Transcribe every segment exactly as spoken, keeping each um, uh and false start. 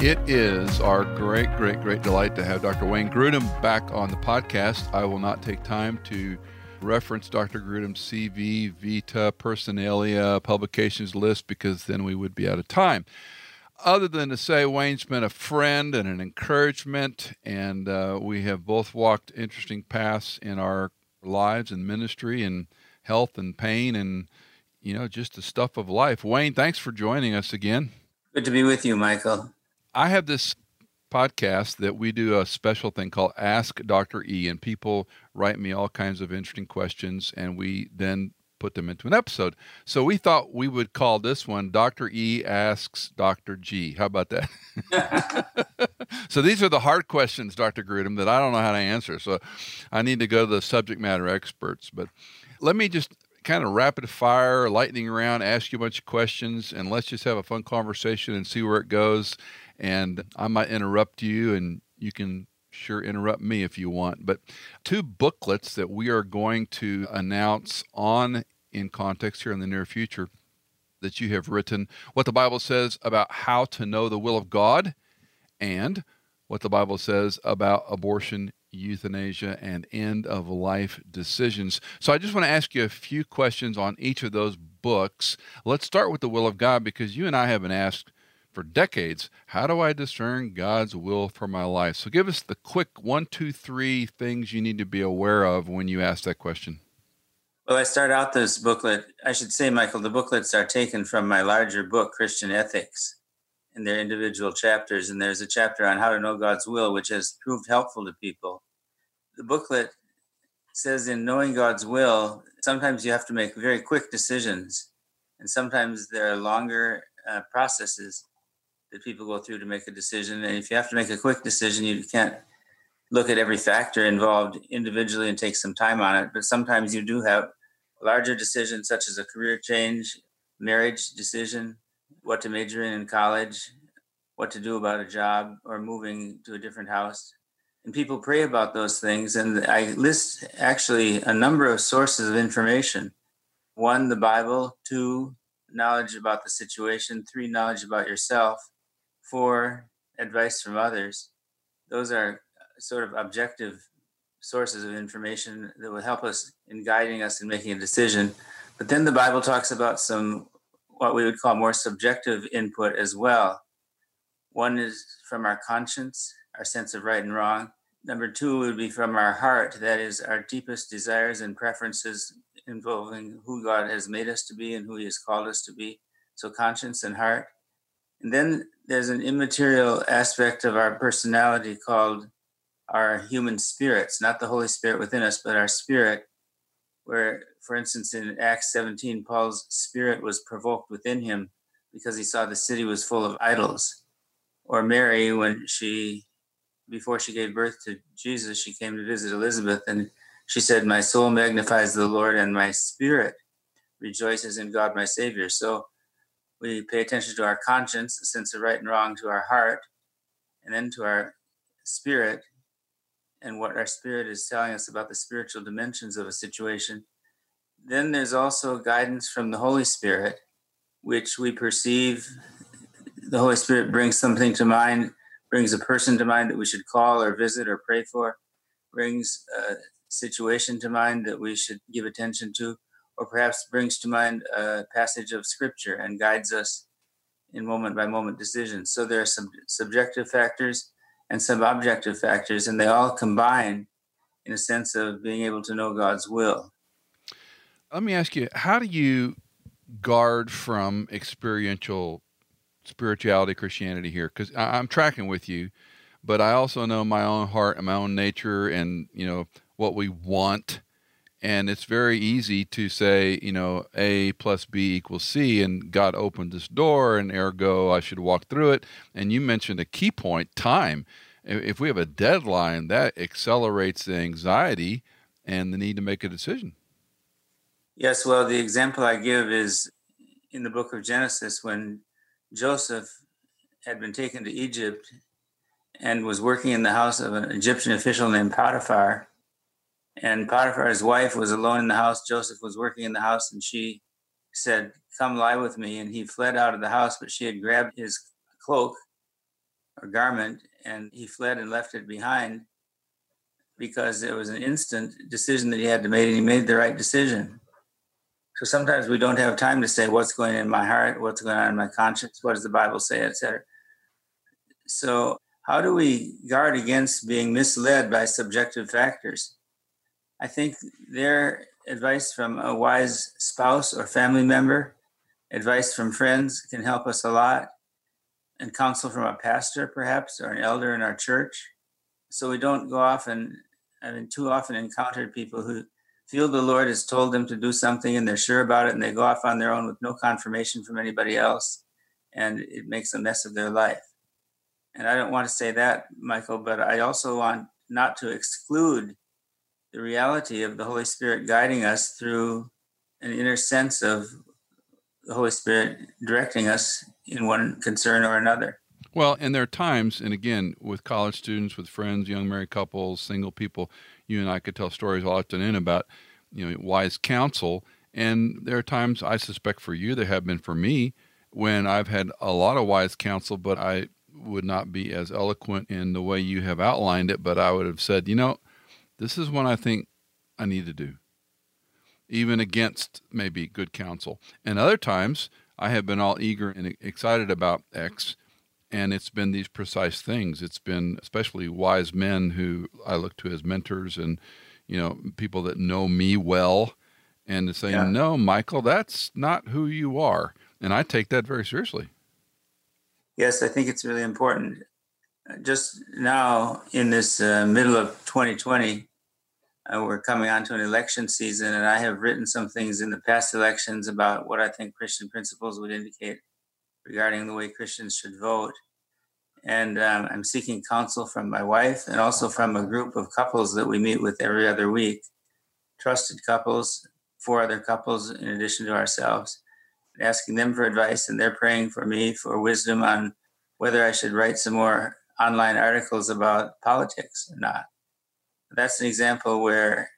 It is our great, great, great delight to have Doctor Wayne Grudem back on the podcast. I will not take time to reference Doctor Grudem's C V, vita, personalia, publications list, because then we would be out of time. Other than to say Wayne's been a friend and an encouragement, and uh, we have both walked interesting paths in our lives and ministry and health and pain and, you know, just the stuff of life. Wayne, thanks for joining us again. Good to be with you, Michael. I have this podcast that we do a special thing called Ask Doctor E, and people write me all kinds of interesting questions, and we then put them into an episode. So we thought we would call this one Doctor E Asks Doctor G. How about that? So these are the hard questions, Doctor Grudem, that I don't know how to answer. So I need to go to the subject matter experts. But let me just kind of rapid fire, lightning round, ask you a bunch of questions, and let's just have a fun conversation and see where it goes. And I might interrupt you, and you can sure interrupt me if you want. But two booklets that we are going to announce on In Context here in the near future that you have written: What the Bible Says About How to Know the Will of God, and What the Bible Says About Abortion, Euthanasia, and End-of-Life Decisions. So I just want to ask you a few questions on each of those books. Let's start with the will of God, because you and I have been asked for decades, how do I discern God's will for my life? So give us the quick one, two, three things you need to be aware of when you ask that question. Well, I start out this booklet. I should say, Michael, the booklets are taken from my larger book, Christian Ethics, and their individual chapters. And there's a chapter on how to know God's will, which has proved helpful to people. The booklet says in knowing God's will, sometimes you have to make very quick decisions, and sometimes there are longer uh, processes that people go through to make a decision. And if you have to make a quick decision, you can't look at every factor involved individually and take some time on it. But sometimes you do have larger decisions, such as a career change, marriage decision, what to major in in college, what to do about a job, or moving to a different house. And people pray about those things. And I list actually a number of sources of information. One, the Bible. Two, knowledge about the situation. Three, knowledge about yourself. For advice from others. Those are sort of objective sources of information that will help us in guiding us in making a decision. But then the Bible talks about some, what we would call more subjective input as well. One is from our conscience, our sense of right and wrong. Number two would be from our heart, that is our deepest desires and preferences involving who God has made us to be and who he has called us to be. So conscience and heart. And then there's an immaterial aspect of our personality called our human spirits, not the Holy Spirit within us, but our spirit, where, for instance, in Acts seventeen, Paul's spirit was provoked within him because he saw the city was full of idols. Or Mary, when she, before she gave birth to Jesus, she came to visit Elizabeth, and she said, "My soul magnifies the Lord, and my spirit rejoices in God my Savior." So we pay attention to our conscience, a sense of right and wrong, to our heart, and then to our spirit, and what our spirit is telling us about the spiritual dimensions of a situation. Then there's also guidance from the Holy Spirit, which we perceive. The Holy Spirit brings something to mind, brings a person to mind that we should call or visit or pray for, brings a situation to mind that we should give attention to, or perhaps brings to mind a passage of Scripture and guides us in moment-by-moment decisions. So there are some subjective factors and some objective factors, and they all combine in a sense of being able to know God's will. Let me ask you, how do you guard from experiential spirituality, Christianity here? Because I'm tracking with you, but I also know my own heart and my own nature and, you know, what we want. And it's very easy to say, you know, A plus B equals C, and God opened this door, and ergo I should walk through it. And you mentioned a key point, time. If we have a deadline, that accelerates the anxiety and the need to make a decision. Yes, well, the example I give is in the book of Genesis, when Joseph had been taken to Egypt and was working in the house of an Egyptian official named Potiphar. And Potiphar's wife was alone in the house. Joseph was working in the house, and she said, "Come lie with me." And he fled out of the house, but she had grabbed his cloak or garment, and he fled and left it behind because it was an instant decision that he had to make, and he made the right decision. So sometimes we don't have time to say, what's going on in my heart? What's going on in my conscience? What does the Bible say, et cetera? So how do we guard against being misled by subjective factors? I think their advice from a wise spouse or family member, advice from friends can help us a lot, and counsel from a pastor perhaps, or an elder in our church. So we don't go off and, I mean, too often encounter people who feel the Lord has told them to do something and they're sure about it, and they go off on their own with no confirmation from anybody else, and it makes a mess of their life. And I don't want to say that, Michael, but I also want not to exclude the reality of the Holy Spirit guiding us through an inner sense of the Holy Spirit directing us in one concern or another. Well, and there are times, and again, with college students, with friends, young married couples, single people, you and I could tell stories all afternoon about, you know, wise counsel. And there are times, I suspect for you, there have been for me, when I've had a lot of wise counsel, but I would not be as eloquent in the way you have outlined it, but I would have said, you know, this is what I think I need to do, even against maybe good counsel. And other times I have been all eager and excited about X, and it's been these precise things. It's been especially wise men who I look to as mentors and, you know, people that know me well, and to say, yeah. No, Michael, that's not who you are. And I take that very seriously. Yes, I think it's really important. Just now, in this uh, middle of twenty twenty, uh, we're coming on to an election season, and I have written some things in the past elections about what I think Christian principles would indicate regarding the way Christians should vote. And um, I'm seeking counsel from my wife and also from a group of couples that we meet with every other week, trusted couples, four other couples in addition to ourselves, asking them for advice, and they're praying for me for wisdom on whether I should write some more online articles about politics or not. That's an example where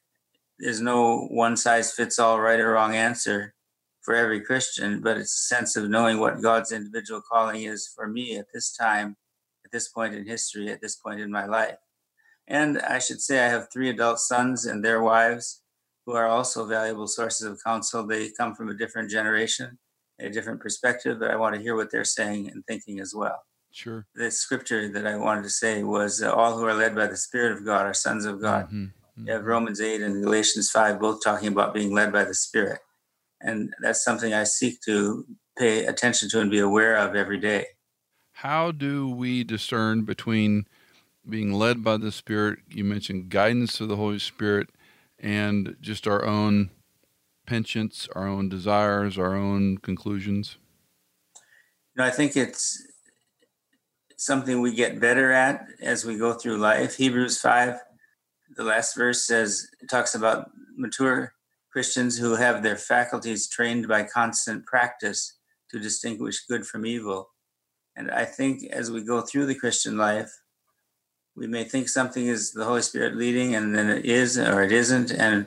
there's no one-size-fits-all right or wrong answer for every Christian, but it's a sense of knowing what God's individual calling is for me at this time, at this point in history, at this point in my life. And I should say I have three adult sons and their wives who are also valuable sources of counsel. They come from a different generation, a different perspective, but I want to hear what they're saying and thinking as well. Sure. The scripture that I wanted to say was, uh, all who are led by the Spirit of God are sons of God. Mm-hmm. Mm-hmm. You have Romans eight and Galatians five both talking about being led by the Spirit. And that's something I seek to pay attention to and be aware of every day. How do we discern between being led by the Spirit, you mentioned guidance of the Holy Spirit, and just our own penchants, our own desires, our own conclusions? You know, I think it's something we get better at as we go through life. Hebrews five, the last verse says, it talks about mature Christians who have their faculties trained by constant practice to distinguish good from evil. And I think as we go through the Christian life, we may think something is the Holy Spirit leading, and then it is or it isn't. And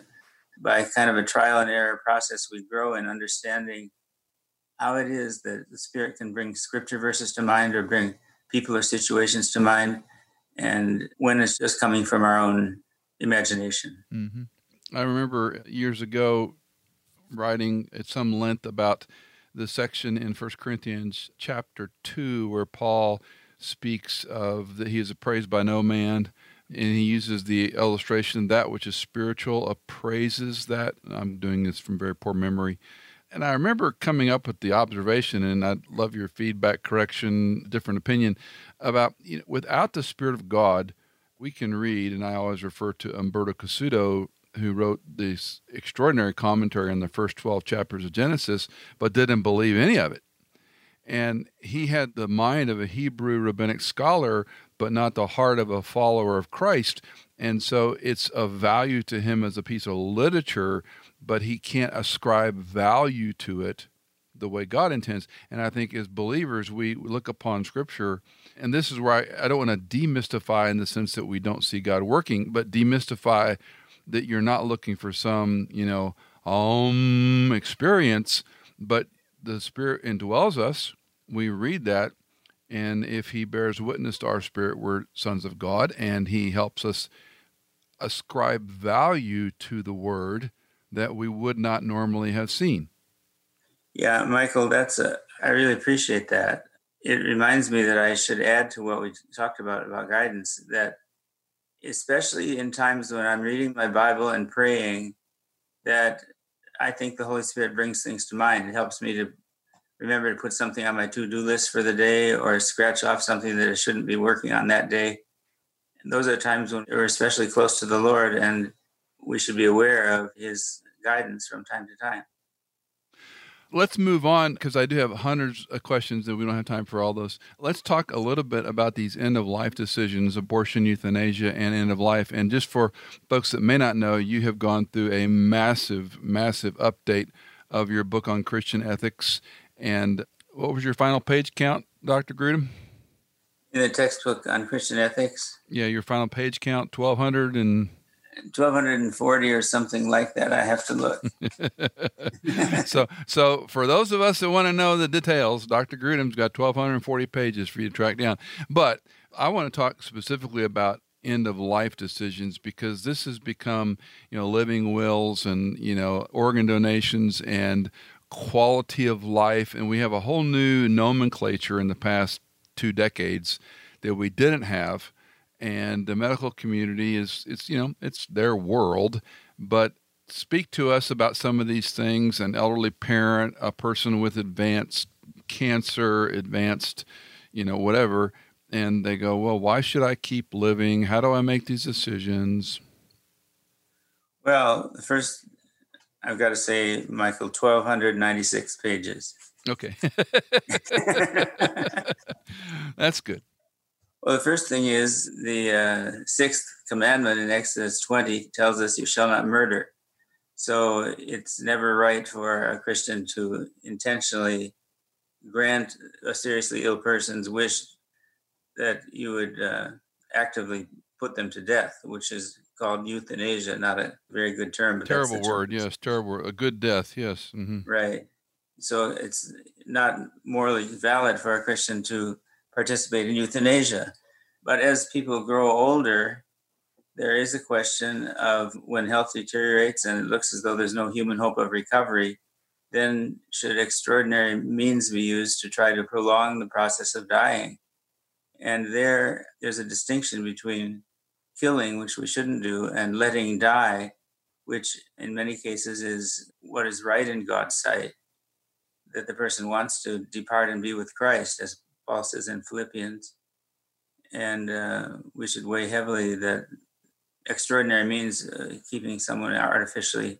by kind of a trial and error process, we grow in understanding how it is that the Spirit can bring scripture verses to mind or bring people or situations to mind, and when it's just coming from our own imagination. Mm-hmm. I remember years ago writing at some length about the section in First Corinthians chapter two where Paul speaks of that he is appraised by no man, and he uses the illustration that which is spiritual appraises that. I'm doing this from very poor memory. And I remember coming up with the observation, and I'd love your feedback, correction, different opinion, about, you know, without the Spirit of God, we can read, and I always refer to Umberto Cassuto who wrote this extraordinary commentary on the first twelve chapters of Genesis, but didn't believe any of it. And he had the mind of a Hebrew rabbinic scholar, but not the heart of a follower of Christ. And so it's of value to him as a piece of literature, but he can't ascribe value to it the way God intends. And I think as believers, we look upon Scripture, and this is where I, I don't want to demystify in the sense that we don't see God working, but demystify that you're not looking for some, you know, um, experience, but the Spirit indwells us. We read that, and if he bears witness to our spirit, we're sons of God, and he helps us ascribe value to the word that we would not normally have seen. Yeah, Michael, that's a, I really appreciate that. It reminds me that I should add to what we talked about, about guidance, that especially in times when I'm reading my Bible and praying, that I think the Holy Spirit brings things to mind. It helps me to remember to put something on my to-do list for the day or scratch off something that I shouldn't be working on that day. And those are times when we're especially close to the Lord, and we should be aware of his guidance from time to time. Let's move on, because I do have hundreds of questions and we don't have time for all those. Let's talk a little bit about these end-of-life decisions, abortion, euthanasia, and end-of-life. And just for folks that may not know, you have gone through a massive, massive update of your book on Christian ethics. And what was your final page count, Doctor Grudem? In the textbook on Christian ethics? Yeah, your final page count, twelve hundred and... twelve forty or something like that. I have to look. so so for those of us that want to know the details, Doctor Grudem's got twelve forty pages for you to track down. But I want to talk specifically about end-of-life decisions, because this has become, you know, living wills and, you know, organ donations and quality of life. And we have a whole new nomenclature in the past two decades that we didn't have. And the medical community is, it's, you know, it's their world, but speak to us about some of these things, an elderly parent, a person with advanced cancer, advanced, you know, whatever. And they go, well, why should I keep living? How do I make these decisions? Well, first I've got to say, Michael, twelve ninety-six pages. Okay. That's good. Well, the first thing is the uh, sixth commandment in Exodus twenty tells us you shall not murder. So it's never right for a Christian to intentionally grant a seriously ill person's wish that you would uh, actively put them to death, which is called euthanasia, not a very good term. But terrible word, yes, terrible. A good death, yes. Mm-hmm. Right. So it's not morally valid for a Christian to participate in euthanasia. But as people grow older, there is a question of when health deteriorates and it looks as though there's no human hope of recovery, then should extraordinary means be used to try to prolong the process of dying? And there, there's a distinction between killing, which we shouldn't do, and letting die, which in many cases is what is right in God's sight, that the person wants to depart and be with Christ, as Paul says in Philippians, and uh, we should weigh heavily that extraordinary means uh, keeping someone artificially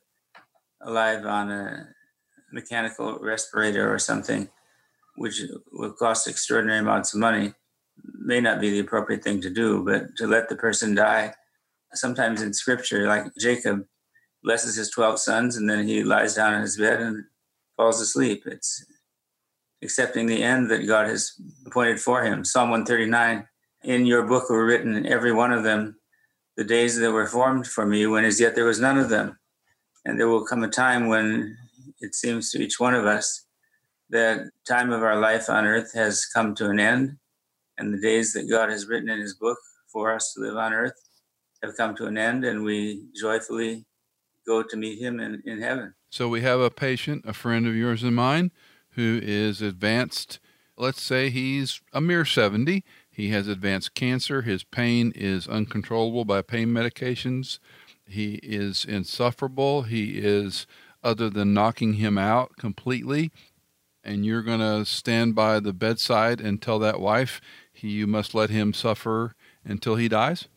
alive on a mechanical respirator or something, which will cost extraordinary amounts of money, may not be the appropriate thing to do, but to let the person die. Sometimes in Scripture, like Jacob blesses his twelve sons, and then he lies down in his bed and falls asleep. It's accepting the end that God has appointed for him. Psalm one thirty-nine, in your book were written, every one of them, the days that were formed for me, when as yet there was none of them. And there will come a time when it seems to each one of us that time of our life on earth has come to an end, and the days that God has written in his book for us to live on earth have come to an end, and we joyfully go to meet him in, in heaven. So we have a patient, a friend of yours and mine, who is advanced. Let's say he's a mere seventy. He has advanced cancer. His pain is uncontrollable by pain medications. He is insufferable. He is, other than knocking him out completely, and you're going to stand by the bedside and tell that wife, he, you must let him suffer until he dies?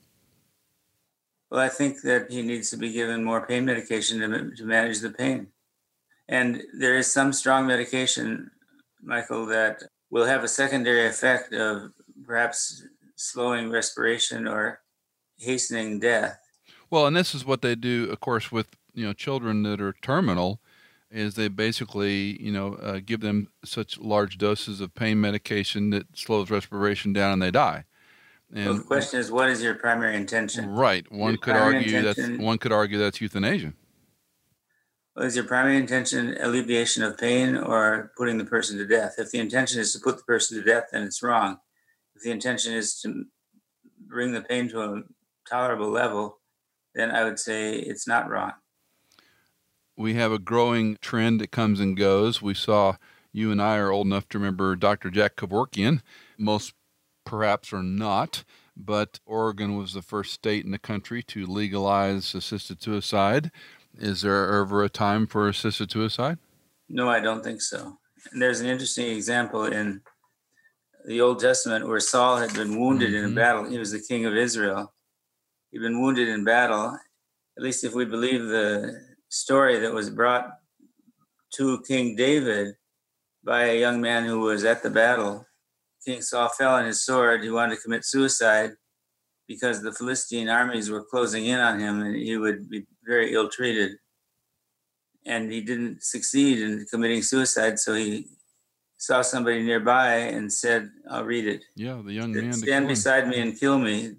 well, I think that he needs to be given more pain medication to, to manage the pain. And there is some strong medication, Michael, that will have a secondary effect of perhaps slowing respiration or hastening death. Well, and this is what they do, of course, with, you know, children that are terminal, is they basically, you know, uh, give them such large doses of pain medication that slows respiration down and they die. And well, the question is, what is your primary intention? Right. One your could argue that's one could argue that's euthanasia. Well, is your primary intention alleviation of pain or putting the person to death? If the intention is to put the person to death, then it's wrong. If the intention is to bring the pain to a tolerable level, then I would say it's not wrong. We have a growing trend that comes and goes. We saw, you and I are old enough to remember Doctor Jack Kevorkian. Most perhaps are not, but Oregon was the first state in the country to legalize assisted suicide. Is there ever a time for assisted suicide? No, I don't think so. And there's an interesting example in the Old Testament where Saul had been wounded mm-hmm. in a battle. He was the king of Israel. He'd been wounded in battle, at least if we believe the story that was brought to King David by a young man who was at the battle. King Saul fell on his sword. He wanted to commit suicide because the Philistine armies were closing in on him and he would be very ill-treated. And he didn't succeed in committing suicide, so he saw somebody nearby and said, I'll read it. Yeah, the young man. Stand beside me and kill me.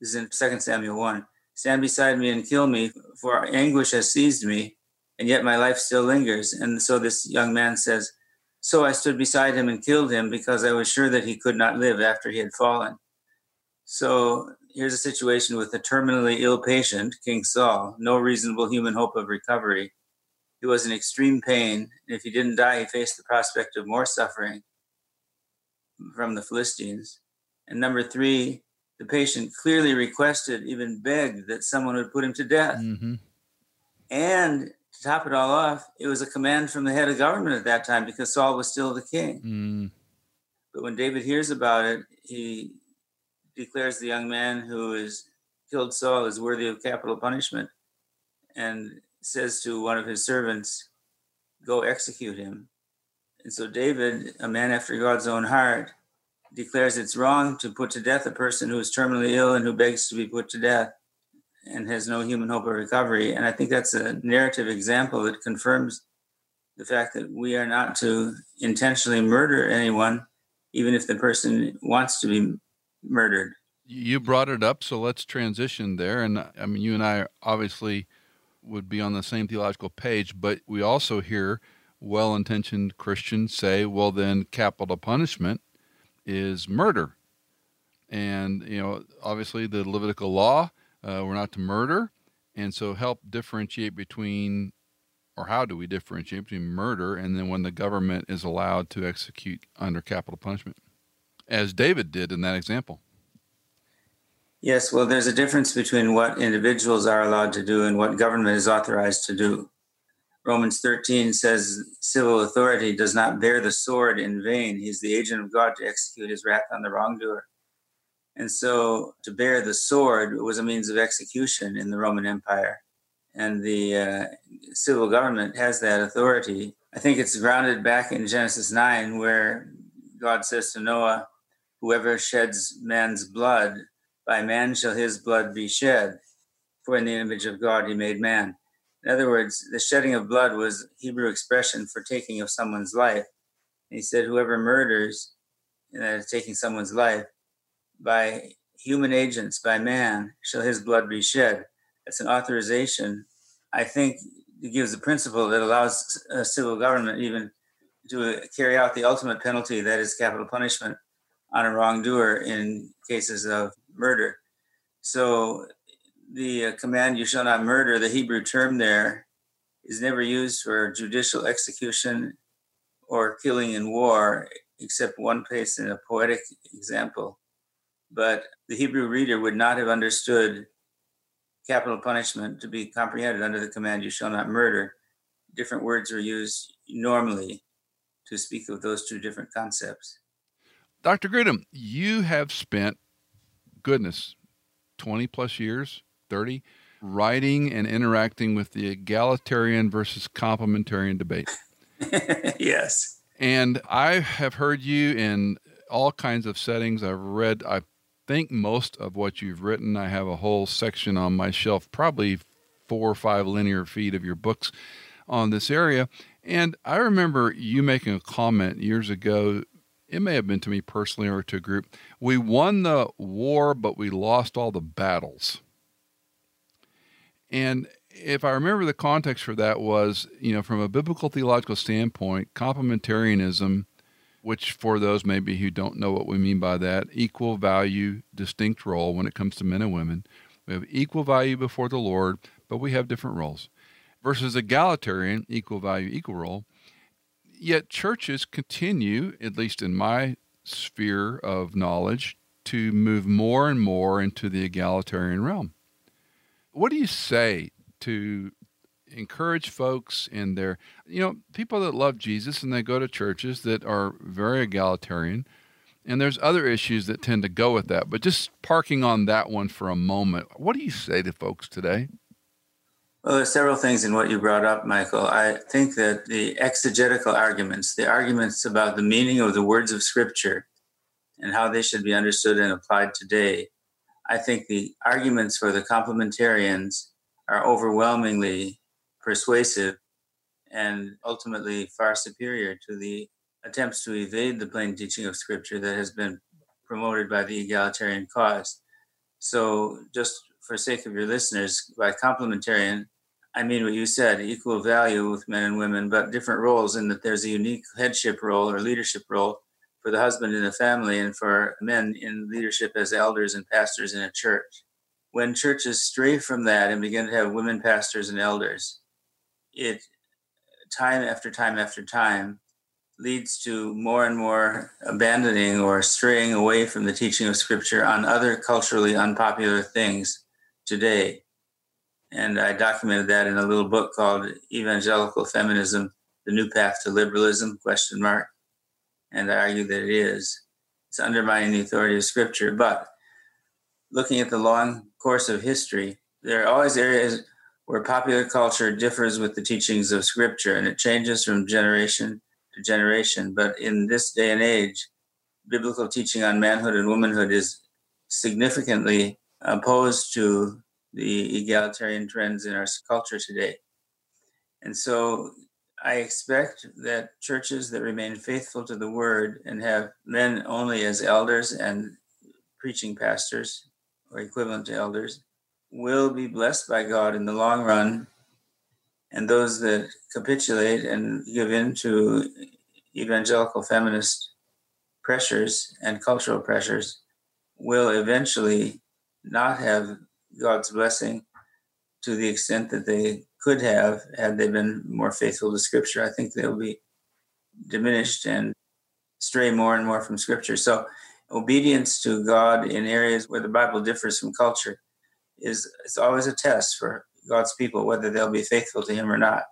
This is in Second Samuel one. Stand beside me and kill me, for anguish has seized me, and yet my life still lingers. And so this young man says, so I stood beside him and killed him because I was sure that he could not live after he had fallen. So here's a situation with a terminally ill patient, King Saul, no reasonable human hope of recovery. He was in extreme pain, and if he didn't die, he faced the prospect of more suffering from the Philistines. And number three, the patient clearly requested, even begged, that someone would put him to death. Mm-hmm. And to top it all off, it was a command from the head of government at that time because Saul was still the king. Mm. But when David hears about it, he declares the young man who has killed Saul is worthy of capital punishment and says to one of his servants, go execute him. And so David, a man after God's own heart, declares it's wrong to put to death a person who is terminally ill and who begs to be put to death and has no human hope of recovery. And I think that's a narrative example that confirms the fact that we are not to intentionally murder anyone, even if the person wants to be murdered. You brought it up, so let's transition there. And I mean, you and I obviously would be on the same theological page, but we also hear well-intentioned Christians say, well, then capital punishment is murder. And, you know, obviously the Levitical law, uh, we're not to murder. And so help differentiate between, or how do we differentiate between murder and then when the government is allowed to execute under capital punishment, as David did in that example? Yes, well, there's a difference between what individuals are allowed to do and what government is authorized to do. Romans thirteen says civil authority does not bear the sword in vain. He's the agent of God to execute his wrath on the wrongdoer. And so to bear the sword was a means of execution in the Roman Empire. And the uh, civil government has that authority. I think it's grounded back in Genesis nine, where God says to Noah, whoever sheds man's blood, by man shall his blood be shed. For in the image of God he made man. In other words, the shedding of blood was a Hebrew expression for taking of someone's life. And he said, whoever murders, and that is taking someone's life, by human agents, by man, shall his blood be shed. That's an authorization. I think it gives the principle that allows a civil government even to carry out the ultimate penalty, that is capital punishment, on a wrongdoer in cases of murder. So the command, you shall not murder, the Hebrew term there, is never used for judicial execution or killing in war, except one place in a poetic example. But the Hebrew reader would not have understood capital punishment to be comprehended under the command, you shall not murder. Different words are used normally to speak of those two different concepts. Doctor Grudem, you have spent, goodness, twenty plus years thirty, writing and interacting with the egalitarian versus complementarian debate. Yes. And I have heard you in all kinds of settings. I've read, I think, most of what you've written. I have a whole section on my shelf, probably four or five linear feet of your books on this area. And I remember you making a comment years ago. It may have been to me personally or to a group. We won the war, but we lost all the battles. And if I remember, the context for that was, you know, from a biblical theological standpoint, complementarianism, which for those maybe who don't know what we mean by that, equal value, distinct role when it comes to men and women. We have equal value before the Lord, but we have different roles. Versus egalitarian, equal value, equal role. Yet churches continue, at least in my sphere of knowledge, to move more and more into the egalitarian realm. What do you say to encourage folks in their, you know, people that love Jesus and they go to churches that are very egalitarian, and there's other issues that tend to go with that, but just parking on that one for a moment, what do you say to folks today? Well, there's several things in what you brought up, Michael. I think that the exegetical arguments, the arguments about the meaning of the words of Scripture and how they should be understood and applied today, I think the arguments for the complementarians are overwhelmingly persuasive and ultimately far superior to the attempts to evade the plain teaching of Scripture that has been promoted by the egalitarian cause. So just for sake of your listeners, by complementarian, I mean what you said, equal value with men and women, but different roles in that there's a unique headship role or leadership role for the husband in the family and for men in leadership as elders and pastors in a church. When churches stray from that and begin to have women pastors and elders, it time after time after time leads to more and more abandoning or straying away from the teaching of Scripture on other culturally unpopular things today. And I documented that in a little book called Evangelical Feminism, The New Path to Liberalism, question mark. And I argue that it is. It's undermining the authority of Scripture. But looking at the long course of history, there are always areas where popular culture differs with the teachings of Scripture, and it changes from generation to generation. But in this day and age, biblical teaching on manhood and womanhood is significantly opposed to the egalitarian trends in our culture today. And so I expect that churches that remain faithful to the word and have men only as elders and preaching pastors or equivalent to elders will be blessed by God in the long run. And those that capitulate and give in to evangelical feminist pressures and cultural pressures will eventually not have God's blessing to the extent that they could have had they been more faithful to Scripture. I think they'll be diminished and stray more and more from Scripture. So obedience to God in areas where the Bible differs from culture is it's always a test for God's people, whether they'll be faithful to him or not.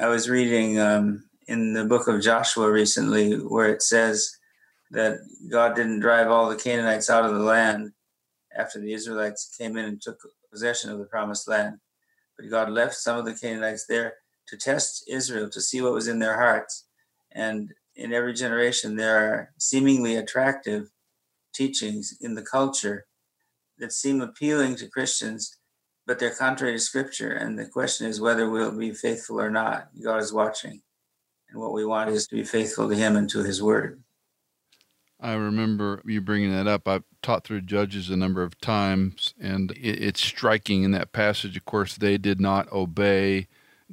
I was reading um, in the book of Joshua recently where it says that God didn't drive all the Canaanites out of the land after the Israelites came in and took possession of the promised land. But God left some of the Canaanites there to test Israel, to see what was in their hearts. And in every generation, there are seemingly attractive teachings in the culture that seem appealing to Christians, but they're contrary to Scripture. And the question is whether we'll be faithful or not. God is watching. And what we want is to be faithful to him and to his word. I remember you bringing that up. I've taught through Judges a number of times, and it, it's striking in that passage. Of course, they did not obey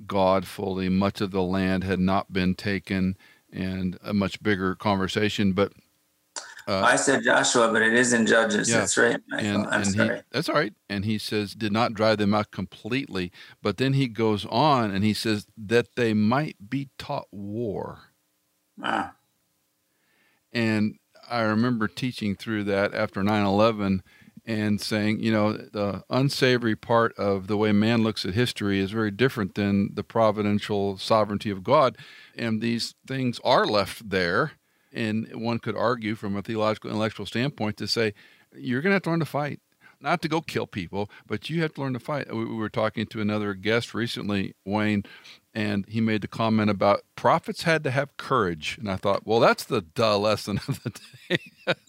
God fully. Much of the land had not been taken, and a much bigger conversation. But uh, I said Joshua, but it is in Judges. Yeah. That's right, Michael. And, I'm and sorry. He, that's all right. And he says, did not drive them out completely. But then he goes on, and he says that they might be taught war. Wow. And I remember teaching through that after nine eleven and saying, you know, the unsavory part of the way man looks at history is very different than the providential sovereignty of God. And these things are left there. And one could argue from a theological, intellectual standpoint to say, you're going to have to learn to fight. not to go kill people, but you have to learn to fight. We were talking to another guest recently, Wayne, and he made the comment about prophets had to have courage. And I thought, well, that's the duh lesson of the day.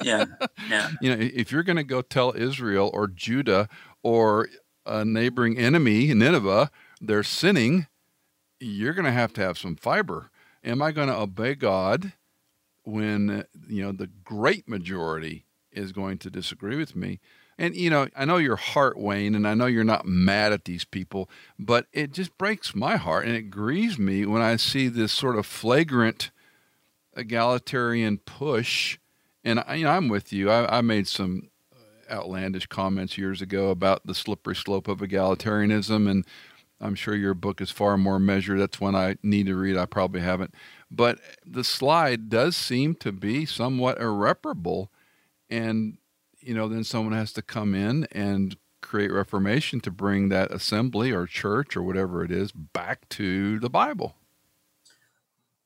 Yeah, yeah. You know, if you're going to go tell Israel or Judah or a neighboring enemy, Nineveh, they're sinning, you're going to have to have some fiber. Am I going to obey God when, you know, the great majority is going to disagree with me? And, you know, I know your heart, Wayne, and I know you're not mad at these people, but it just breaks my heart and it grieves me when I see this sort of flagrant egalitarian push. And I, you know, I'm with you. I, I made some outlandish comments years ago about the slippery slope of egalitarianism, and I'm sure your book is far more measured. That's one I need to read. I probably haven't. But the slide does seem to be somewhat irreparable. And, you know, then someone has to come in and create reformation to bring that assembly or church or whatever it is back to the Bible.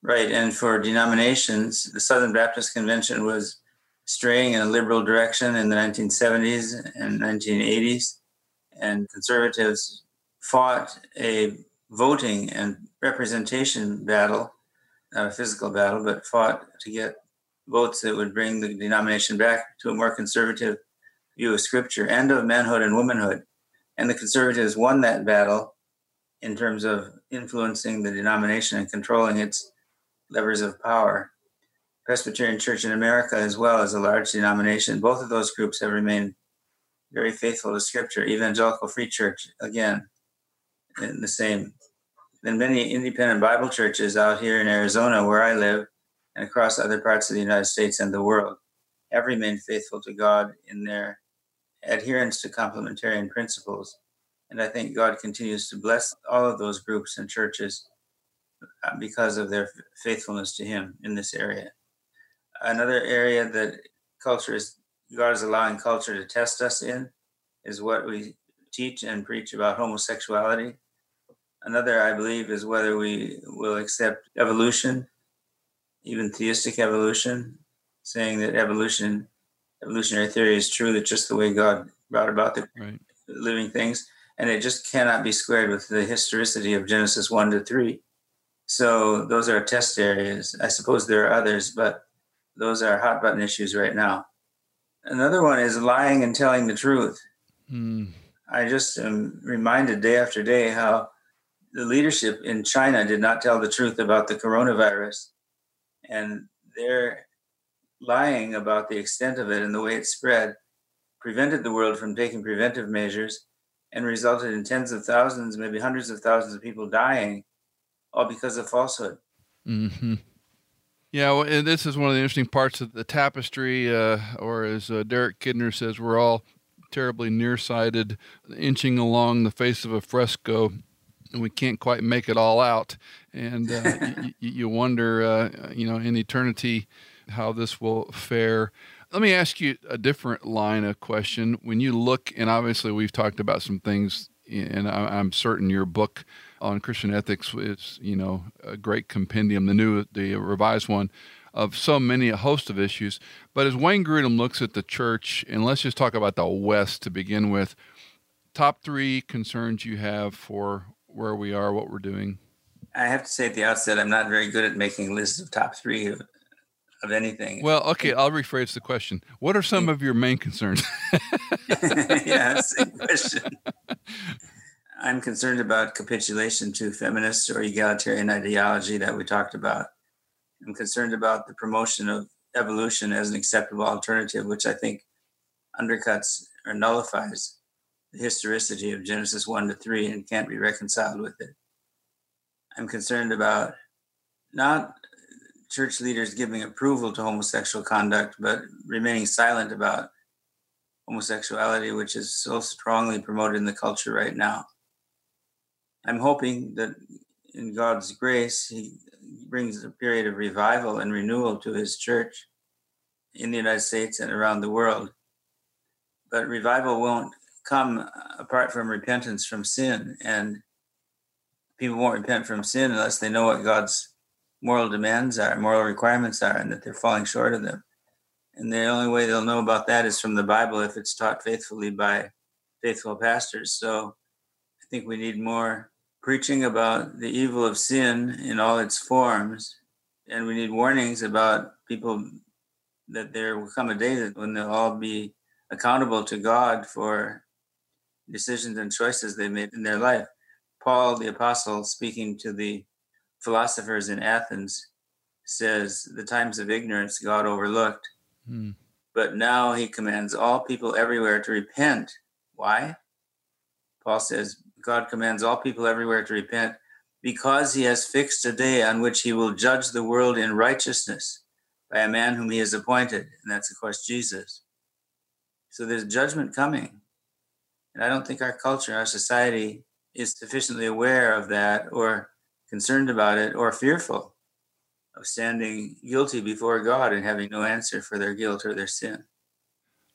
Right. And for denominations, the Southern Baptist Convention was straying in a liberal direction in the nineteen seventies and nineteen eighties. And conservatives fought a voting and representation battle, not a physical battle, but fought to get votes that would bring the denomination back to a more conservative view of Scripture and of manhood and womanhood. And the conservatives won that battle in terms of influencing the denomination and controlling its levers of power. Presbyterian Church in America, as well as a large denomination, both of those groups have remained very faithful to Scripture. Evangelical Free Church, again, in the same. And many independent Bible churches out here in Arizona, where I live, and across other parts of the United States and the world, have remained faithful to God in their adherence to complementarian principles. And I think God continues to bless all of those groups and churches because of their faithfulness to Him in this area. Another area that culture is, God is allowing culture to test us in, is what we teach and preach about homosexuality. Another, I believe, is whether we will accept evolution, even theistic evolution, saying that evolution, evolutionary theory is true, that just the way God brought about the right. living things, and it just cannot be squared with the historicity of Genesis one to three. So those are test areas. I suppose there are others, but those are hot button issues right now. Another one is lying and telling the truth. Mm. I just am reminded day after day how the leadership in China did not tell the truth about the coronavirus. And their lying about the extent of it and the way it spread prevented the world from taking preventive measures and resulted in tens of thousands, maybe hundreds of thousands of people dying, all because of falsehood. Mm-hmm. Yeah, well, and this is one of the interesting parts of the tapestry, uh, or as uh, Derek Kidner says, we're all terribly nearsighted, inching along the face of a fresco, and we can't quite make it all out. And uh, y- you wonder, uh, you know, in eternity, how this will fare. Let me ask you a different line of question. When you look, and obviously we've talked about some things, and I- I'm certain your book on Christian ethics is, you know, a great compendium, the new, the revised one, of so many, a host of issues. But as Wayne Grudem looks at the church, and let's just talk about the West to begin with, top three concerns you have for where we are, what we're doing? I have to say at the outset, I'm not very good at making lists of top three of, of anything. Well, okay, I'll rephrase the question. What are some of your main concerns? Yeah, that's a question. I'm concerned about capitulation to feminist or egalitarian ideology that we talked about. I'm concerned about the promotion of evolution as an acceptable alternative, which I think undercuts or nullifies the historicity of Genesis one to three and can't be reconciled with it. I'm concerned about not church leaders giving approval to homosexual conduct, but remaining silent about homosexuality, which is so strongly promoted in the culture right now. I'm hoping that in God's grace, He brings a period of revival and renewal to His church in the United States and around the world. But revival won't come apart from repentance from sin, and people won't repent from sin unless they know what God's moral demands are, moral requirements are, and that they're falling short of them. And the only way they'll know about that is from the Bible, if it's taught faithfully by faithful pastors. So I think we need more preaching about the evil of sin in all its forms. And we need warnings about people that there will come a day that when they'll all be accountable to God for decisions and choices they made in their life. Paul, the apostle, speaking to the philosophers in Athens, says the times of ignorance God overlooked, hmm. but now he commands all people everywhere to repent. Why? Paul says God commands all people everywhere to repent because he has fixed a day on which he will judge the world in righteousness by a man whom he has appointed. And that's, of course, Jesus. So there's judgment coming. And I don't think our culture, our society is sufficiently aware of that or concerned about it or fearful of standing guilty before God and having no answer for their guilt or their sin.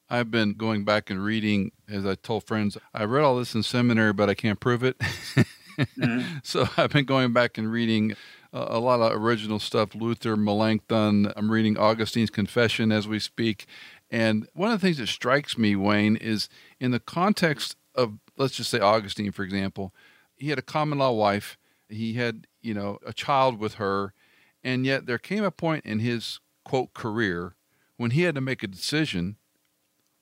I've been going back and reading, as I told friends, I read all this in seminary, but I can't prove it. Mm-hmm. So I've been going back and reading a lot of original stuff, Luther, Melanchthon. I'm reading Augustine's Confession as we speak. And one of the things that strikes me, Wayne, is in the context of, let's just say Augustine, for example, he had a common law wife. He had, you know, a child with her. And yet there came a point in his, quote, career when he had to make a decision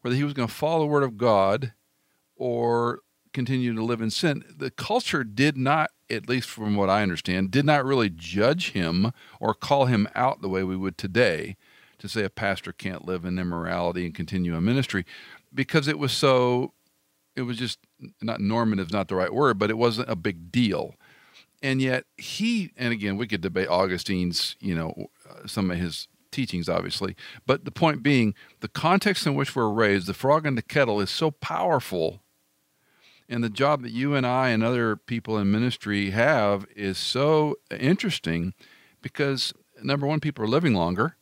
whether he was going to follow the word of God or continue to live in sin. The culture did not, at least from what I understand, did not really judge him or call him out the way we would today to say a pastor can't live in immorality and continue a ministry, because it was so, it was just not normative, not the right word, but it wasn't a big deal. And yet he, and again, we could debate Augustine's, you know, uh, some of his teachings, obviously, but the point being the context in which we're raised, the frog in the kettle is so powerful. And the job that you and I and other people in ministry have is so interesting because, number one, people are living longer.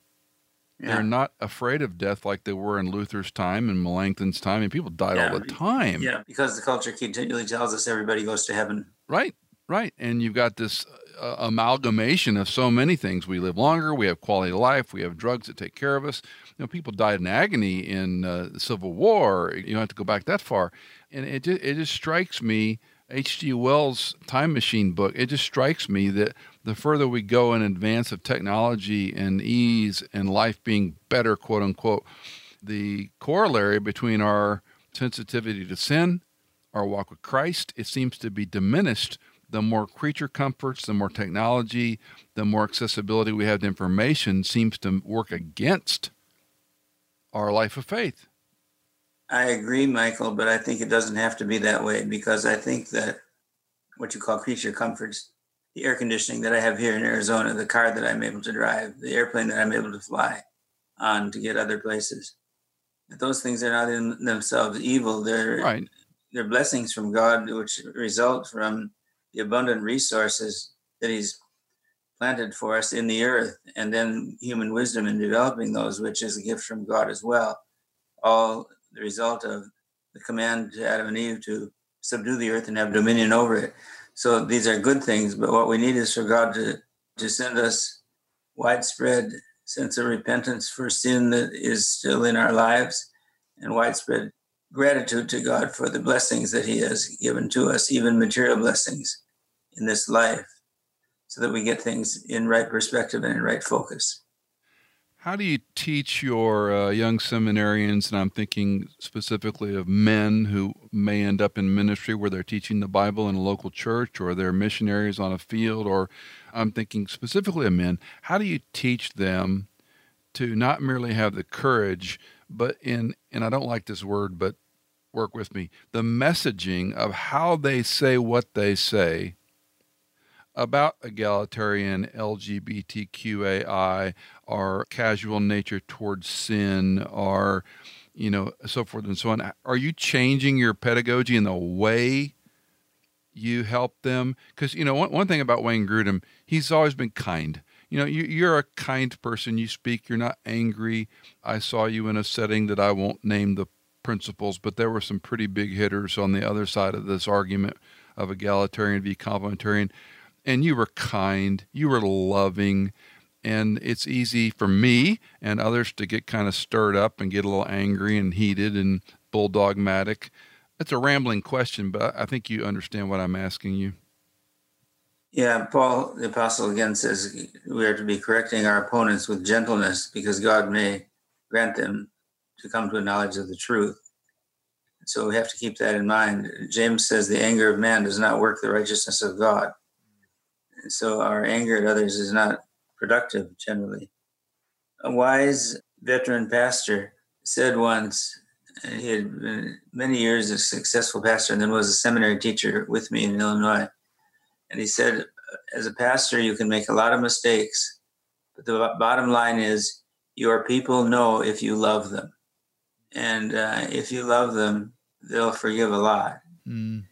Yeah. They're not afraid of death like they were in Luther's time and Melanchthon's time. And people died yeah, all the time. Yeah, because the culture continually tells us everybody goes to heaven. Right, right. And you've got this uh, amalgamation of so many things. We live longer. We have quality of life. We have drugs that take care of us. You know, people died in agony in uh, the Civil War. You don't have to go back that far. And it just, it just strikes me, H G Wells' Time Machine book, it just strikes me that the further we go in advance of technology and ease and life being better, quote unquote, the corollary between our sensitivity to sin, our walk with Christ, it seems to be diminished. The more creature comforts, the more technology, the more accessibility we have to information seems to work against our life of faith. I agree, Michael, but I think it doesn't have to be that way because I think that what you call creature comforts, the air conditioning that I have here in Arizona, the car that I'm able to drive, the airplane that I'm able to fly on to get other places, those things are not in themselves evil. They're, right. They're blessings from God, which result from the abundant resources that he's planted for us in the earth, and then human wisdom in developing those, which is a gift from God as well. All the result of the command to Adam and Eve to subdue the earth and have dominion over it. So these are good things, but what we need is for God to, to send us widespread sense of repentance for sin that is still in our lives and widespread gratitude to God for the blessings that he has given to us, even material blessings in this life, so that we get things in right perspective and in right focus. How do you teach your uh, young seminarians, and I'm thinking specifically of men who may end up in ministry where they're teaching the Bible in a local church or they're missionaries on a field, or I'm thinking specifically of men, how do you teach them to not merely have the courage, but in, and I don't like this word, but work with me, the messaging of how they say what they say about egalitarian, L G B T Q A I, our casual nature towards sin, our, you know, so forth and so on. Are you changing your pedagogy in the way you help them? Because, you know, one, one thing about Wayne Grudem, he's always been kind. You know, you, you're a kind person. You speak. You're not angry. I saw you in a setting that I won't name the principles, but there were some pretty big hitters on the other side of this argument of egalitarian v. complementarian. And you were kind, you were loving, and it's easy for me and others to get kind of stirred up and get a little angry and heated and bulldogmatic. That's a rambling question, but I think you understand what I'm asking you. Yeah, Paul, the apostle, again says we are to be correcting our opponents with gentleness because God may grant them to come to a knowledge of the truth. So we have to keep that in mind. James says the anger of man does not work the righteousness of God. And so our anger at others is not productive generally. A wise veteran pastor said once, he had been many years a successful pastor and then was a seminary teacher with me in Illinois. And he said, as a pastor, you can make a lot of mistakes, but the bottom line is your people know if you love them. And uh, if you love them, they'll forgive a lot. Mm.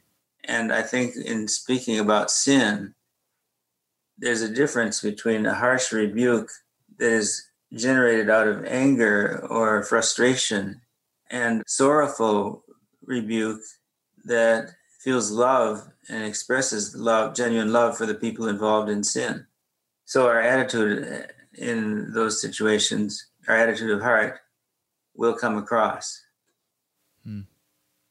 And I think in speaking about sin, there's a difference between a harsh rebuke that is generated out of anger or frustration and sorrowful rebuke that feels love and expresses love, genuine love for the people involved in sin. So our attitude in those situations, our attitude of heart, will come across. Hmm.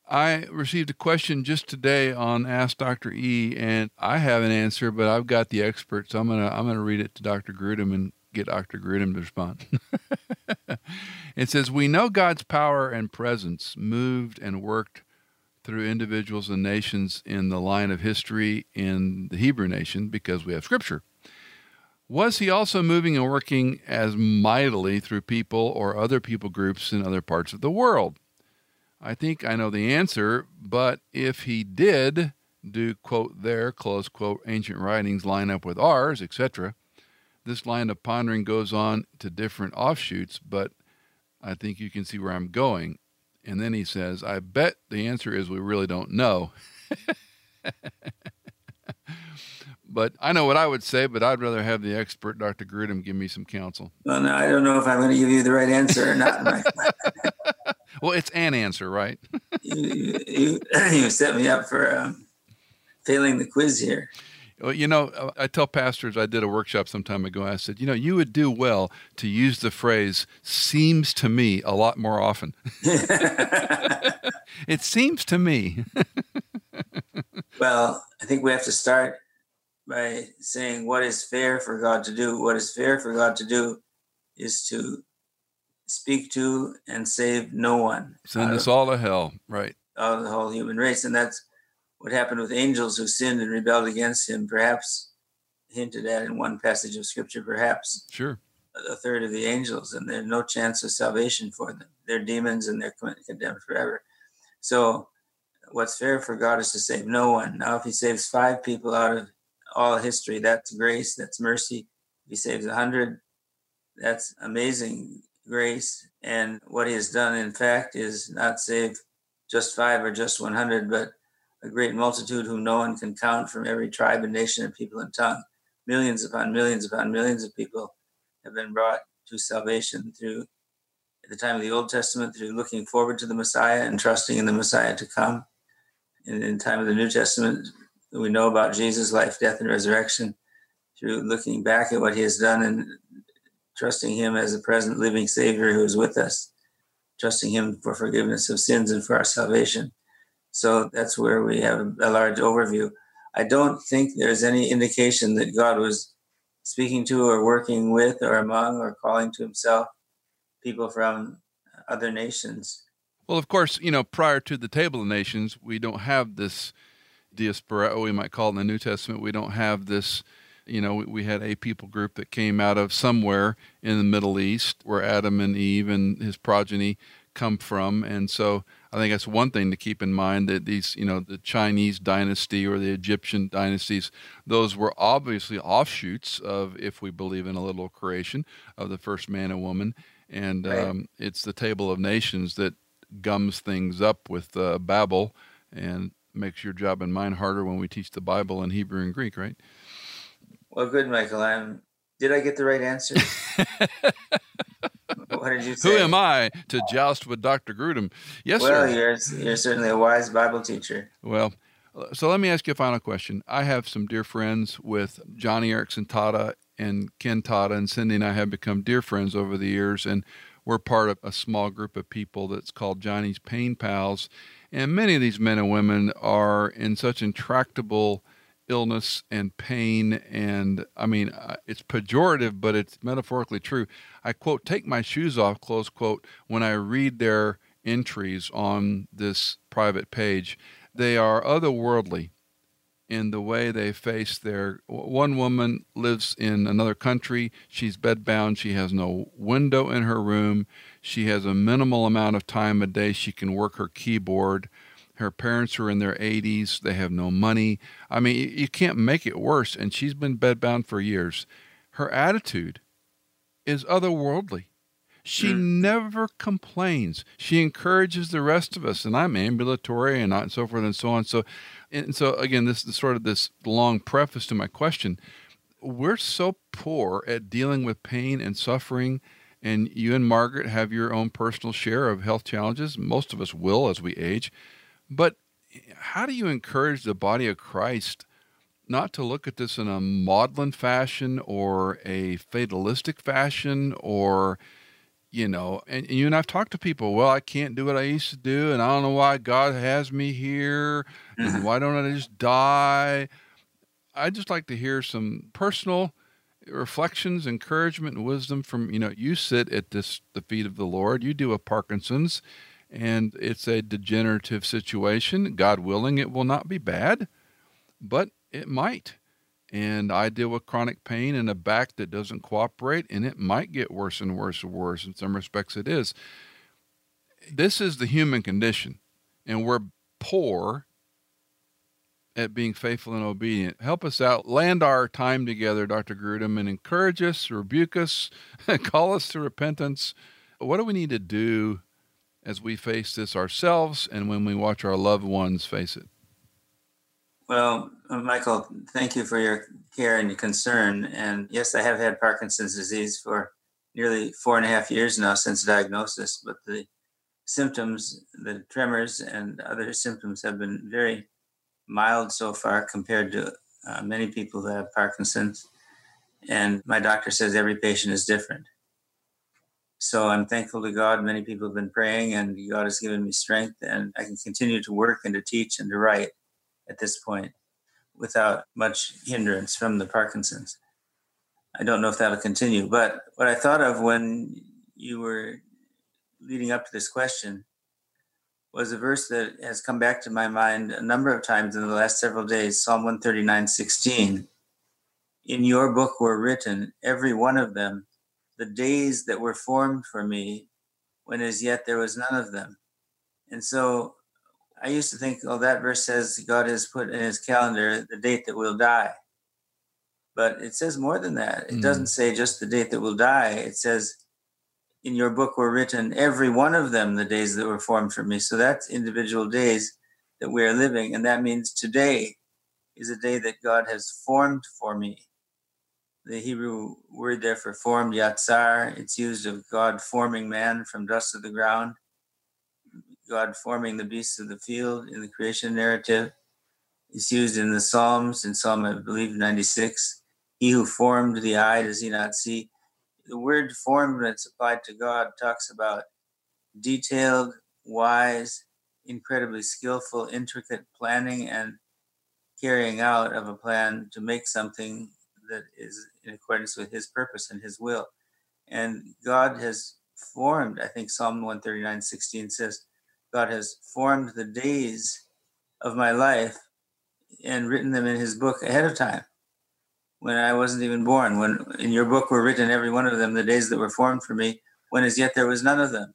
I received a question just today on Ask Doctor E, and I have an answer, but I've got the expert, so I'm gonna I'm gonna read it to Doctor Grudem and get Doctor Grudem to respond. It says, we know God's power and presence moved and worked through individuals and nations in the line of history in the Hebrew nation because we have Scripture. Was he also moving and working as mightily through people or other people groups in other parts of the world? I think I know the answer, but if he did, do, quote, their, close quote, ancient writings line up with ours, et cetera. This line of pondering goes on to different offshoots, but I think you can see where I'm going. And then he says, I bet the answer is we really don't know. But I know what I would say, but I'd rather have the expert, Doctor Grudem, give me some counsel. Well, no, I don't know if I'm going to give you the right answer or not. Well, it's an answer, right? you, you, you set me up for um, failing the quiz here. Well, you know, I tell pastors, I did a workshop some time ago, I said, you know, you would do well to use the phrase, seems to me, a lot more often. It seems to me. Well, I think we have to start by saying what is fair for God to do. What is fair for God to do is to speak to and save no one. Send us all to hell, right? Out of the whole human race, and that's what happened with angels who sinned and rebelled against him, perhaps hinted at in one passage of Scripture, perhaps. Sure. A third of the angels, and there's no chance of salvation for them. They're demons, and they're condemned forever. So what's fair for God is to save no one. Now, if he saves five people out of all history, that's grace, that's mercy. If he saves a hundred, that's amazing grace. And what he has done, in fact, is not save just five or just one hundred, but a great multitude whom no one can count from every tribe and nation and people and tongue. Millions upon millions upon millions of people have been brought to salvation through, at the time of the Old Testament, through looking forward to the Messiah and trusting in the Messiah to come. And in the time of the New Testament, we know about Jesus' life, death, and resurrection through looking back at what he has done and trusting him as a present living Savior who is with us, trusting him for forgiveness of sins and for our salvation. So that's where we have a large overview. I don't think there's any indication that God was speaking to or working with or among or calling to himself people from other nations. Well, of course, you know, prior to the Table of Nations, we don't have this diaspora, we might call it in the New Testament. We don't have this, you know, we, we had a people group that came out of somewhere in the Middle East where Adam and Eve and his progeny come from. And so I think that's one thing to keep in mind, that these, you know, the Chinese dynasty or the Egyptian dynasties, those were obviously offshoots of, if we believe in a little creation, of the first man and woman. And right. um, it's the Table of Nations that gums things up with uh, Babel and makes your job and mine harder when we teach the Bible in Hebrew and Greek, right? Well, good, Michael. I'm, did I get the right answer? What did you say? Who am I to joust with Doctor Grudem? Yes, well, sir. Well, you're, you're certainly a wise Bible teacher. Well, so let me ask you a final question. I have some dear friends with Johnny Erickson Tada and Ken Tada, and Cindy and I have become dear friends over the years, and we're part of a small group of people that's called Johnny's Pain Pals. And many of these men and women are in such intractable illness and pain. And I mean, it's pejorative, but it's metaphorically true. I quote, "Take my shoes off," close quote, when I read their entries on this private page. They are otherworldly in the way they face their... One woman lives in another country. She's bedbound. She has no window in her room. She has a minimal amount of time a day she can work her keyboard. Her parents are in their eighties. They have no money. I mean, you can't make it worse, and she's been bedbound for years. Her attitude is otherworldly. She mm. never complains. She encourages the rest of us, and I'm ambulatory and, I, and so forth and so on. So, and so again, this is sort of this long preface to my question. We're so poor at dealing with pain and suffering, and you and Margaret have your own personal share of health challenges. Most of us will as we age. But how do you encourage the body of Christ not to look at this in a maudlin fashion or a fatalistic fashion or... You know, and you and I've talked to people, well, I can't do what I used to do, and I don't know why God has me here, and why don't I just die? I'd just like to hear some personal reflections, encouragement, and wisdom from, you know, you sit at this, the feet of the Lord, you deal with Parkinson's, and it's a degenerative situation. God willing, it will not be bad, but it might. And I deal with chronic pain and a back that doesn't cooperate, and it might get worse and worse and worse. In some respects, it is. This is the human condition, and we're poor at being faithful and obedient. Help us out. Land our time together, Doctor Grudem, and encourage us, rebuke us, call us to repentance. What do we need to do as we face this ourselves and when we watch our loved ones face it? Well, Michael, thank you for your care and your concern. And yes, I have had Parkinson's disease for nearly four and a half years now since diagnosis, but the symptoms, the tremors and other symptoms have been very mild so far compared to uh, many people who have Parkinson's. And my doctor says every patient is different. So I'm thankful to God. Many people have been praying and God has given me strength and I can continue to work and to teach and to write at this point without much hindrance from the Parkinson's. I don't know if that'll continue, but what I thought of when you were leading up to this question was a verse that has come back to my mind a number of times in the last several days, Psalm one thirty-nine, sixteen. In your book were written, every one of them, the days that were formed for me, when as yet there was none of them. And so I used to think, oh, that verse says God has put in his calendar the date that we'll die. But it says more than that. It mm. doesn't say just the date that we'll die. It says, in your book were written, every one of them, the days that were formed for me. So that's individual days that we are living. And that means today is a day that God has formed for me. The Hebrew word there for formed, yatsar, it's used of God forming man from dust of the ground. God forming the beasts of the field in the creation narrative. It's used in the Psalms, in Psalm, I believe, ninety-six. He who formed the eye, does he not see? The word formed, when it's applied to God, talks about detailed, wise, incredibly skillful, intricate planning and carrying out of a plan to make something that is in accordance with his purpose and his will. And God has formed, I think Psalm one thirty-nine, sixteen says, God has formed the days of my life and written them in his book ahead of time when I wasn't even born. When in your book were written, every one of them, the days that were formed for me, when as yet there was none of them.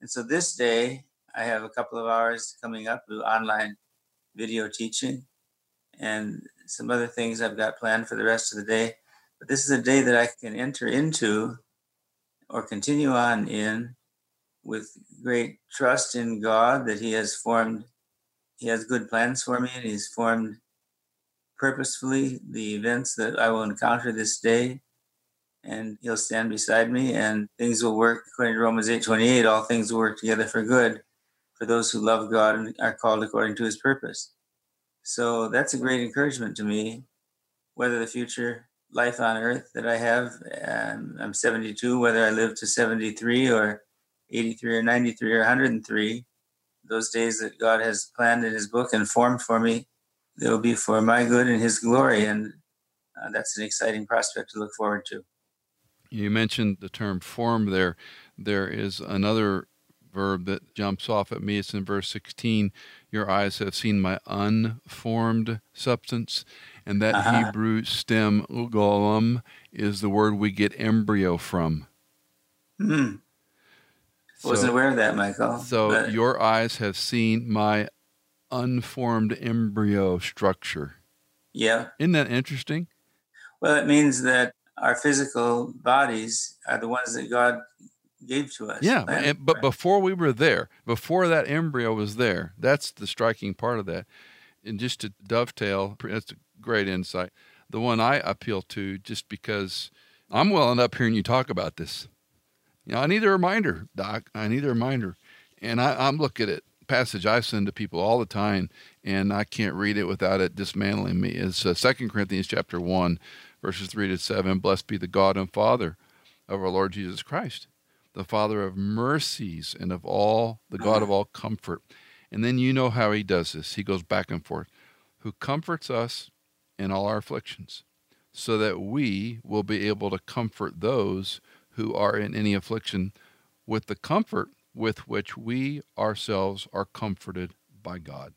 And so this day, I have a couple of hours coming up with online video teaching and some other things I've got planned for the rest of the day. But this is a day that I can enter into or continue on in with great trust in God that he has formed, he has good plans for me, and he's formed purposefully the events that I will encounter this day, and he'll stand beside me, and things will work, according to Romans eight, twenty-eight, all things will work together for good for those who love God and are called according to his purpose. So that's a great encouragement to me, whether the future life on earth that I have, and I'm seventy-two, whether I live to seventy-three or eighty-three or ninety-three or one hundred three, those days that God has planned in his book and formed for me, they will be for my good and his glory. And uh, that's an exciting prospect to look forward to. You mentioned the term form there. There is another verb that jumps off at me. It's in verse sixteen. Your eyes have seen my unformed substance. And that uh-huh. Hebrew stem, ugalum, is the word we get embryo from. Hmm. So, wasn't aware of that, Michael. So but... your eyes have seen my unformed embryo structure. Yeah. Isn't that interesting? Well, it means that our physical bodies are the ones that God gave to us. Yeah, right? But before we were there, before that embryo was there, that's the striking part of that. And just to dovetail, that's a great insight. The one I appeal to, just because I'm welling up hearing you talk about this. You know, I need a reminder, Doc. I need a reminder. And I, I'm looking at it. Passage I send to people all the time, and I can't read it without it dismantling me. It's uh, Second Corinthians chapter one, verses three to seven. Blessed be the God and Father of our Lord Jesus Christ, the Father of mercies and of all, the God of all comfort. And then you know how he does this. He goes back and forth. Who comforts us in all our afflictions, so that we will be able to comfort those who are in any affliction with the comfort with which we ourselves are comforted by God.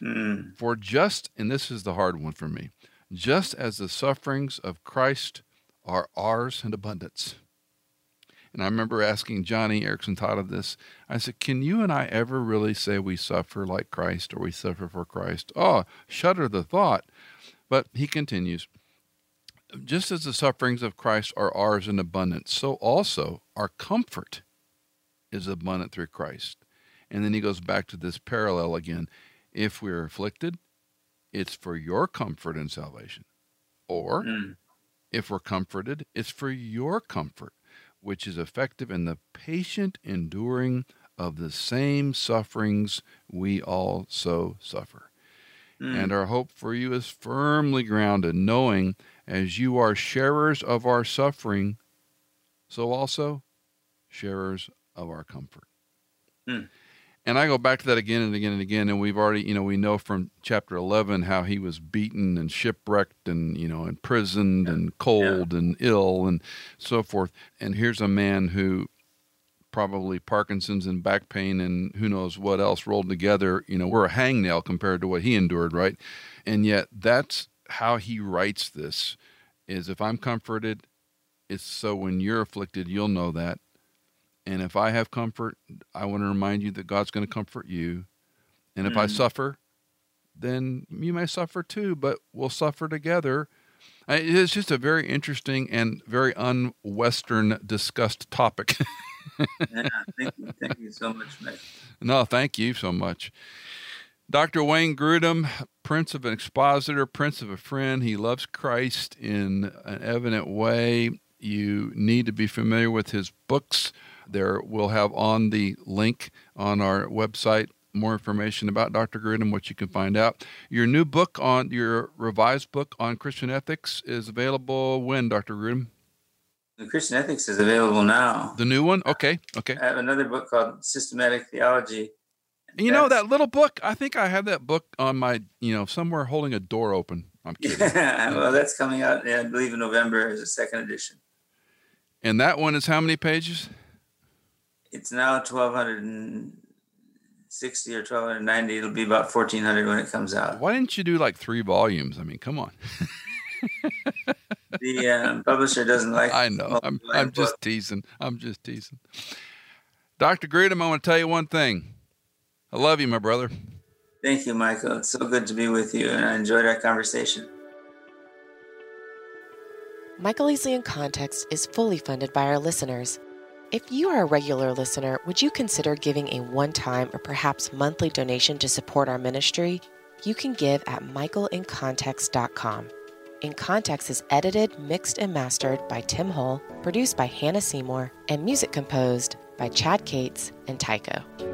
Mm. For just, and this is the hard one for me, just as the sufferings of Christ are ours in abundance. And I remember asking Johnny Erickson Tada this. I said, can you and I ever really say we suffer like Christ or we suffer for Christ? Oh, shudder the thought. But he continues, just as the sufferings of Christ are ours in abundance, so also our comfort is abundant through Christ. And then he goes back to this parallel again. If we're afflicted, it's for your comfort and salvation. Or mm. if we're comforted, it's for your comfort, which is effective in the patient enduring of the same sufferings we also suffer. Mm. And our hope for you is firmly grounded, knowing as you are sharers of our suffering, so also sharers of our comfort. Mm. And I go back to that again and again and again, and we've already, you know, we know from chapter eleven how he was beaten and shipwrecked and, you know, imprisoned yeah. and cold yeah. and ill and so forth. And here's a man who probably Parkinson's and back pain and who knows what else rolled together. You know, we're a hangnail compared to what he endured, right? And yet that's how he writes this, is if I'm comforted, it's so when you're afflicted, you'll know that. And if I have comfort, I want to remind you that God's going to comfort you. And if mm. I suffer, then you may suffer too, but we'll suffer together. It's just a very interesting and very un-Western discussed topic. yeah, thank you, thank you so much, Mike. No, thank you so much. Doctor Wayne Grudem, Prince of an Expositor, Prince of a Friend. He loves Christ in an evident way. You need to be familiar with his books. There we'll have on the link on our website more information about Doctor Grudem, which you can find out. Your new book, on your revised book on Christian Ethics, is available when, Doctor Grudem? The Christian Ethics is available now. The new one? Okay, okay. I have another book called Systematic Theology. And you know, that little book, I think I have that book on my, you know, somewhere holding a door open. I'm kidding. Yeah, well, that's coming out, I believe, in November as a second edition. And that one is how many pages? It's now twelve sixty or twelve ninety. It'll be about fourteen hundred when it comes out. Why didn't you do like three volumes? I mean, come on. The uh, publisher doesn't like it. I know. I'm, I'm just teasing. I'm just teasing. Doctor Grudem, I want to tell you one thing. I love you, my brother. Thank you, Michael. It's so good to be with you, and I enjoyed our conversation. Michael Leasley in Context is fully funded by our listeners. If you are a regular listener, would you consider giving a one-time or perhaps monthly donation to support our ministry? You can give at michael in context dot com. In Context is edited, mixed, and mastered by Tim Hull, produced by Hannah Seymour, and music composed by Chad Cates and Tycho.